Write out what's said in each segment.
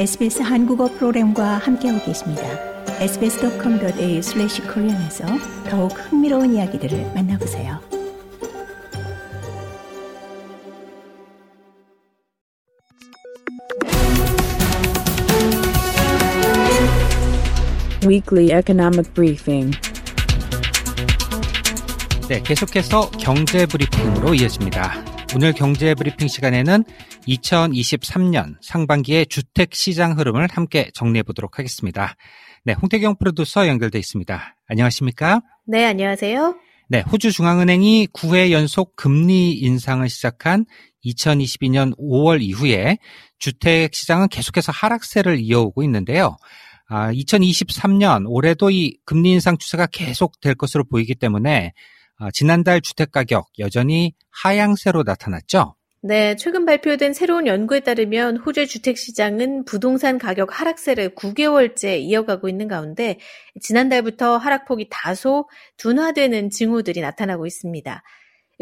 SBS 한국어 프로그램과 함께하고 계십니다. sbs.com.au/korean에서 더욱 흥미로운 이야기들을 만나보세요. Weekly Economic Briefing. 네, 계속해서 경제 브리핑으로 이어집니다. 오늘 경제 브리핑 시간에는 2023년 상반기의 주택 시장 흐름을 함께 정리해 보도록 하겠습니다. 네, 홍태경 프로듀서 연결돼 있습니다. 안녕하십니까? 네, 안녕하세요. 네, 호주 중앙은행이 9회 연속 금리 인상을 시작한 2022년 5월 이후에 주택 시장은 계속해서 하락세를 이어오고 있는데요. 2023년 올해도 이 금리 인상 추세가 계속될 것으로 보이기 때문에 지난달 주택가격 여전히 하향세로 나타났죠? 네, 최근 발표된 새로운 연구에 따르면 호주의 주택시장은 부동산 가격 하락세를 9개월째 이어가고 있는 가운데 지난달부터 하락폭이 다소 둔화되는 징후들이 나타나고 있습니다.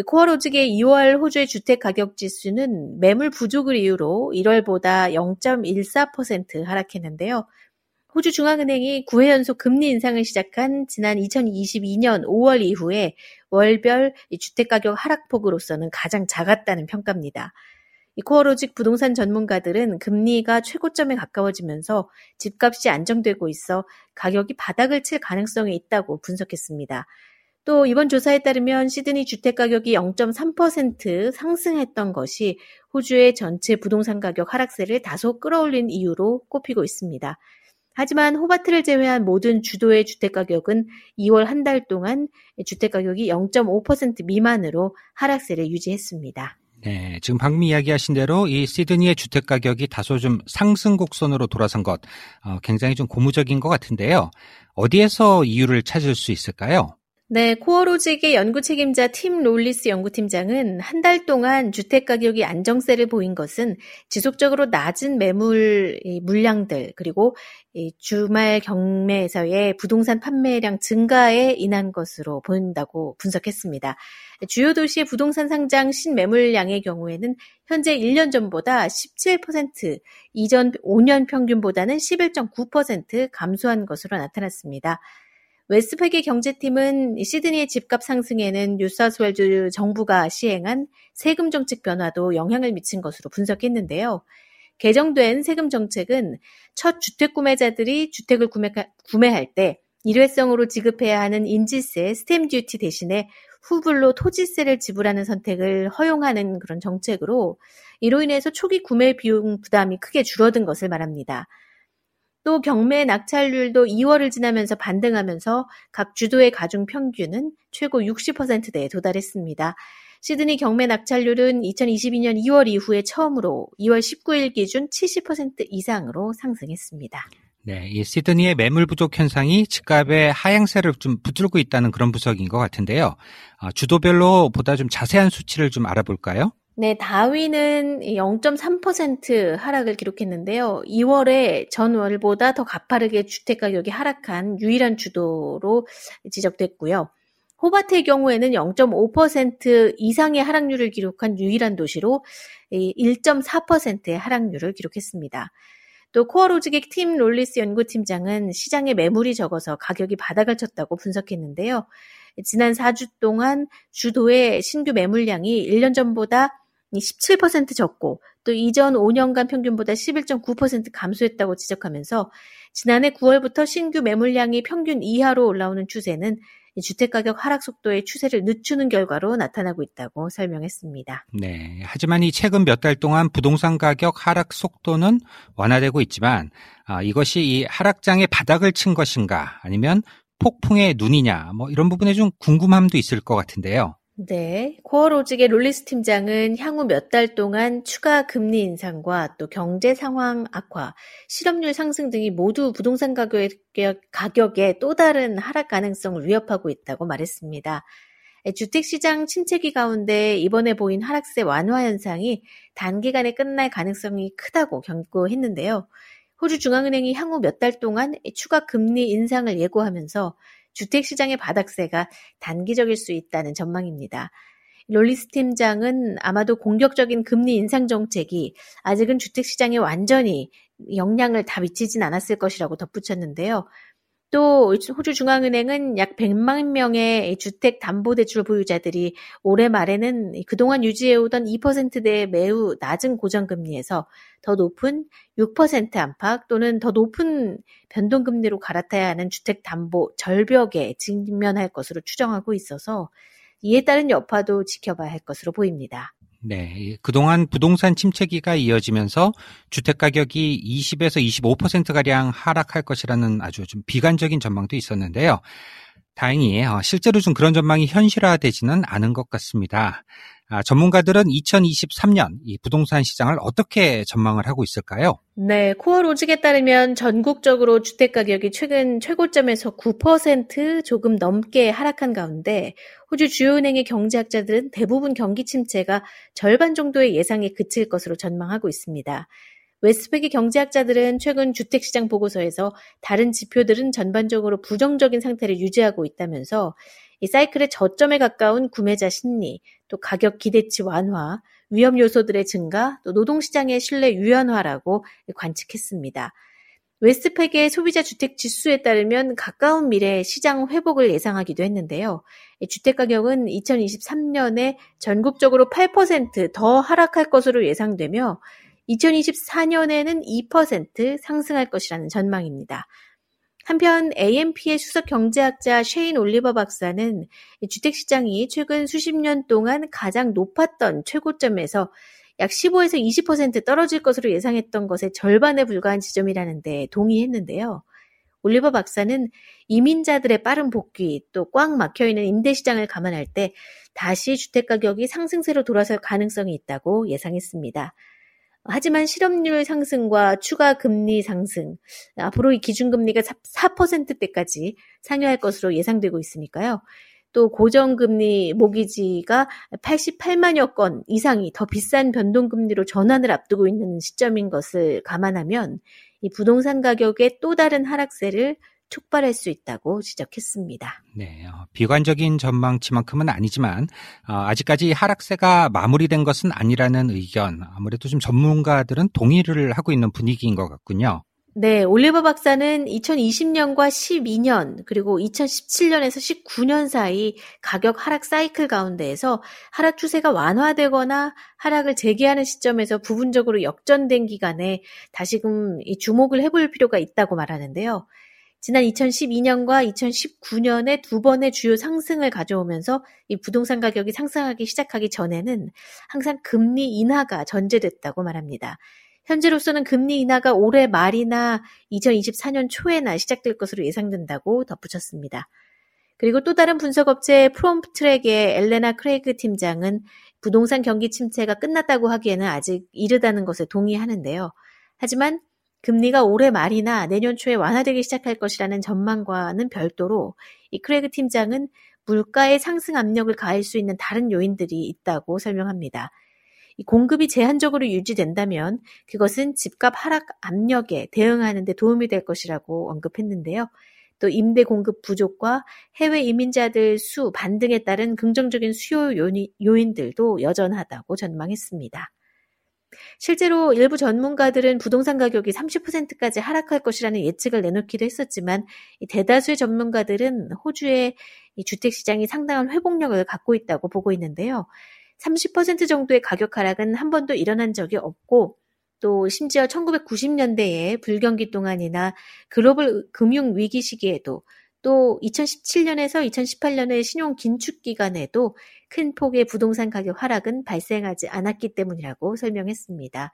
코어로직의 2월 호주의 주택가격지수는 매물 부족을 이유로 1월보다 0.14% 하락했는데요. 호주 중앙은행이 9회 연속 금리 인상을 시작한 지난 2022년 5월 이후에 월별 주택가격 하락폭으로서는 가장 작았다는 평가입니다. 코어로직 부동산 전문가들은 금리가 최고점에 가까워지면서 집값이 안정되고 있어 가격이 바닥을 칠 가능성이 있다고 분석했습니다. 또 이번 조사에 따르면 시드니 주택가격이 0.3% 상승했던 것이 호주의 전체 부동산 가격 하락세를 다소 끌어올린 이유로 꼽히고 있습니다. 하지만 호바트를 제외한 모든 주도의 주택가격은 2월 한 달 동안 주택가격이 0.5% 미만으로 하락세를 유지했습니다. 네, 지금 방금 이야기하신 대로 이 시드니의 주택가격이 다소 좀 상승 곡선으로 돌아선 것, 굉장히 좀 고무적인 것 같은데요. 어디에서 이유를 찾을 수 있을까요? 네, 코어로직의 연구 책임자 팀 로리스 연구팀장은 한 달 동안 주택가격이 안정세를 보인 것은 지속적으로 낮은 매물 물량들 그리고 주말 경매에서의 부동산 판매량 증가에 인한 것으로 보인다고 분석했습니다. 주요 도시의 부동산 상장 신매물량의 경우에는 현재 1년 전보다 17%, 이전 5년 평균보다는 11.9% 감소한 것으로 나타났습니다. 웨스팩의 경제팀은 시드니의 집값 상승에는 뉴사우스웨일즈 정부가 시행한 세금 정책 변화도 영향을 미친 것으로 분석했는데요. 개정된 세금 정책은 첫 주택 구매자들이 주택을 구매할 때 일회성으로 지급해야 하는 인지세, 스탬 듀티 대신에 후불로 토지세를 지불하는 선택을 허용하는 그런 정책으로 이로 인해서 초기 구매 비용 부담이 크게 줄어든 것을 말합니다. 또 경매 낙찰률도 2월을 지나면서 반등하면서 각 주도의 가중 평균은 최고 60%대에 도달했습니다. 시드니 경매 낙찰률은 2022년 2월 이후에 처음으로 2월 19일 기준 70% 이상으로 상승했습니다. 네, 이 시드니의 매물 부족 현상이 집값의 하향세를 좀 붙들고 있다는 그런 분석인 것 같은데요. 주도별로 보다 좀 자세한 수치를 좀 알아볼까요? 네, 다윈은 0.3% 하락을 기록했는데요. 2월에 전월보다 더 가파르게 주택가격이 하락한 유일한 주도로 지적됐고요. 호바트의 경우에는 0.5% 이상의 하락률을 기록한 유일한 도시로 1.4%의 하락률을 기록했습니다. 또 코어로직의 팀 롤리스 연구팀장은 시장에 매물이 적어서 가격이 바닥을 쳤다고 분석했는데요. 지난 4주 동안 주도의 신규 매물량이 1년 전보다 17% 적고 또 이전 5년간 평균보다 11.9% 감소했다고 지적하면서 지난해 9월부터 신규 매물량이 평균 이하로 올라오는 추세는 주택가격 하락 속도의 추세를 늦추는 결과로 나타나고 있다고 설명했습니다. 네, 하지만 이 최근 몇 달 동안 부동산 가격 하락 속도는 완화되고 있지만 이것이 이 하락장의 바닥을 친 것인가 아니면 폭풍의 눈이냐 이런 부분에 좀 궁금함도 있을 것 같은데요. 네, 코어로직의 롤리스 팀장은 향후 몇 달 동안 추가 금리 인상과 또 경제 상황 악화, 실업률 상승 등이 모두 부동산 가격의 또 다른 하락 가능성을 위협하고 있다고 말했습니다. 주택시장 침체기 가운데 이번에 보인 하락세 완화 현상이 단기간에 끝날 가능성이 크다고 경고했는데요. 호주 중앙은행이 향후 몇 달 동안 추가 금리 인상을 예고하면서 주택시장의 바닥세가 단기적일 수 있다는 전망입니다. 롤리스 팀장은 아마도 공격적인 금리 인상 정책이 아직은 주택시장에 완전히 영향을 다 미치진 않았을 것이라고 덧붙였는데요. 또 호주 중앙은행은 약 100만 명의 주택담보대출 보유자들이 올해 말에는 그동안 유지해오던 2%대의 매우 낮은 고정금리에서 더 높은 6% 안팎 또는 더 높은 변동금리로 갈아타야 하는 주택담보 절벽에 직면할 것으로 추정하고 있어서 이에 따른 여파도 지켜봐야 할 것으로 보입니다. 네, 그동안 부동산 침체기가 이어지면서 주택가격이 20에서 25%가량 하락할 것이라는 아주 좀 비관적인 전망도 있었는데요. 다행히 실제로 좀 그런 전망이 현실화되지는 않은 것 같습니다. 전문가들은 2023년 이 부동산 시장을 어떻게 전망을 하고 있을까요? 네, 코어로직에 따르면 전국적으로 주택가격이 최근 최고점에서 9% 조금 넘게 하락한 가운데 호주 주요 은행의 경제학자들은 대부분 경기 침체가 절반 정도의 예상에 그칠 것으로 전망하고 있습니다. 웨스트팩의 경제학자들은 최근 주택시장 보고서에서 다른 지표들은 전반적으로 부정적인 상태를 유지하고 있다면서 이 사이클의 저점에 가까운 구매자 심리, 또 가격 기대치 완화, 위험 요소들의 증가, 또 노동시장의 신뢰 유연화라고 관측했습니다. 웨스트팩의 소비자 주택 지수에 따르면 가까운 미래 시장 회복을 예상하기도 했는데요. 주택가격은 2023년에 전국적으로 8% 더 하락할 것으로 예상되며 2024년에는 2% 상승할 것이라는 전망입니다. 한편 AMP의 수석 경제학자 쉐인 올리버 박사는 주택시장이 최근 수십 년 동안 가장 높았던 최고점에서 약 15에서 20% 떨어질 것으로 예상했던 것의 절반에 불과한 지점이라는 데 동의했는데요. 올리버 박사는 이민자들의 빠른 복귀 또 꽉 막혀있는 임대시장을 감안할 때 다시 주택가격이 상승세로 돌아설 가능성이 있다고 예상했습니다. 하지만 실업률 상승과 추가 금리 상승, 앞으로 이 기준금리가 4%대까지 상회할 것으로 예상되고 있으니까요. 또 고정금리 모기지가 88만여 건 이상이 더 비싼 변동금리로 전환을 앞두고 있는 시점인 것을 감안하면 이 부동산 가격의 또 다른 하락세를 촉발할 수 있다고 지적했습니다. 네, 비관적인 전망치만큼은 아니지만 아직까지 하락세가 마무리된 것은 아니라는 의견, 아무래도 좀 전문가들은 동의를 하고 있는 분위기인 것 같군요. 네, 올리버 박사는 2020년과 12년 그리고 2017년에서 19년 사이 가격 하락 사이클 가운데에서 하락 추세가 완화되거나 하락을 재개하는 시점에서 부분적으로 역전된 기간에 다시금 주목을 해볼 필요가 있다고 말하는데요. 지난 2012년과 2019년에 두 번의 주요 상승을 가져오면서 이 부동산 가격이 상승하기 시작하기 전에는 항상 금리 인하가 전제됐다고 말합니다. 현재로서는 금리 인하가 올해 말이나 2024년 초에나 시작될 것으로 예상된다고 덧붙였습니다. 그리고 또 다른 분석업체 프롬트랙의 엘레나 크레이크 팀장은 부동산 경기 침체가 끝났다고 하기에는 아직 이르다는 것에 동의하는데요. 하지만 금리가 올해 말이나 내년 초에 완화되기 시작할 것이라는 전망과는 별도로 이 크레이그 팀장은 물가의 상승 압력을 가할 수 있는 다른 요인들이 있다고 설명합니다. 이 공급이 제한적으로 유지된다면 그것은 집값 하락 압력에 대응하는 데 도움이 될 것이라고 언급했는데요. 또 임대 공급 부족과 해외 이민자들 수 반등에 따른 긍정적인 수요 요인들도 여전하다고 전망했습니다. 실제로 일부 전문가들은 부동산 가격이 30%까지 하락할 것이라는 예측을 내놓기도 했었지만 대다수의 전문가들은 호주의 주택시장이 상당한 회복력을 갖고 있다고 보고 있는데요. 30% 정도의 가격 하락은 한 번도 일어난 적이 없고 또 심지어 1990년대의 불경기 동안이나 글로벌 금융위기 시기에도 또 2017년에서 2018년의 신용 긴축 기간에도 큰 폭의 부동산 가격 하락은 발생하지 않았기 때문이라고 설명했습니다.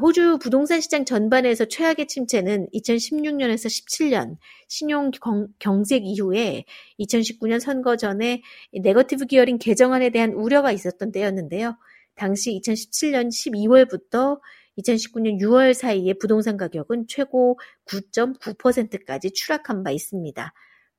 호주 부동산 시장 전반에서 최악의 침체는 2016년에서 17년 신용 경색 이후에 2019년 선거 전에 네거티브 기어링 개정안에 대한 우려가 있었던 때였는데요. 당시 2017년 12월부터 2019년 6월 사이에 부동산 가격은 최고 9.9%까지 추락한 바 있습니다.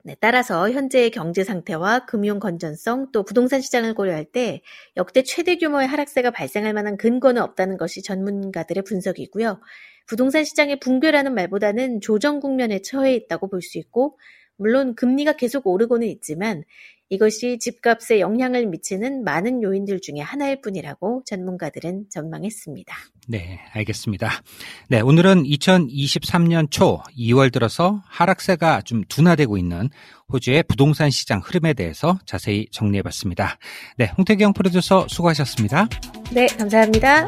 네, 따라서 현재의 경제 상태와 금융 건전성 또 부동산 시장을 고려할 때 역대 최대 규모의 하락세가 발생할 만한 근거는 없다는 것이 전문가들의 분석이고요. 부동산 시장의 붕괴라는 말보다는 조정 국면에 처해 있다고 볼 수 있고 물론 금리가 계속 오르고는 있지만 이것이 집값에 영향을 미치는 많은 요인들 중에 하나일 뿐이라고 전문가들은 전망했습니다. 네, 알겠습니다. 네, 오늘은 2023년 초 2월 들어서 하락세가 좀 둔화되고 있는 호주의 부동산 시장 흐름에 대해서 자세히 정리해봤습니다. 네, 홍태경 프로듀서 수고하셨습니다. 네, 감사합니다.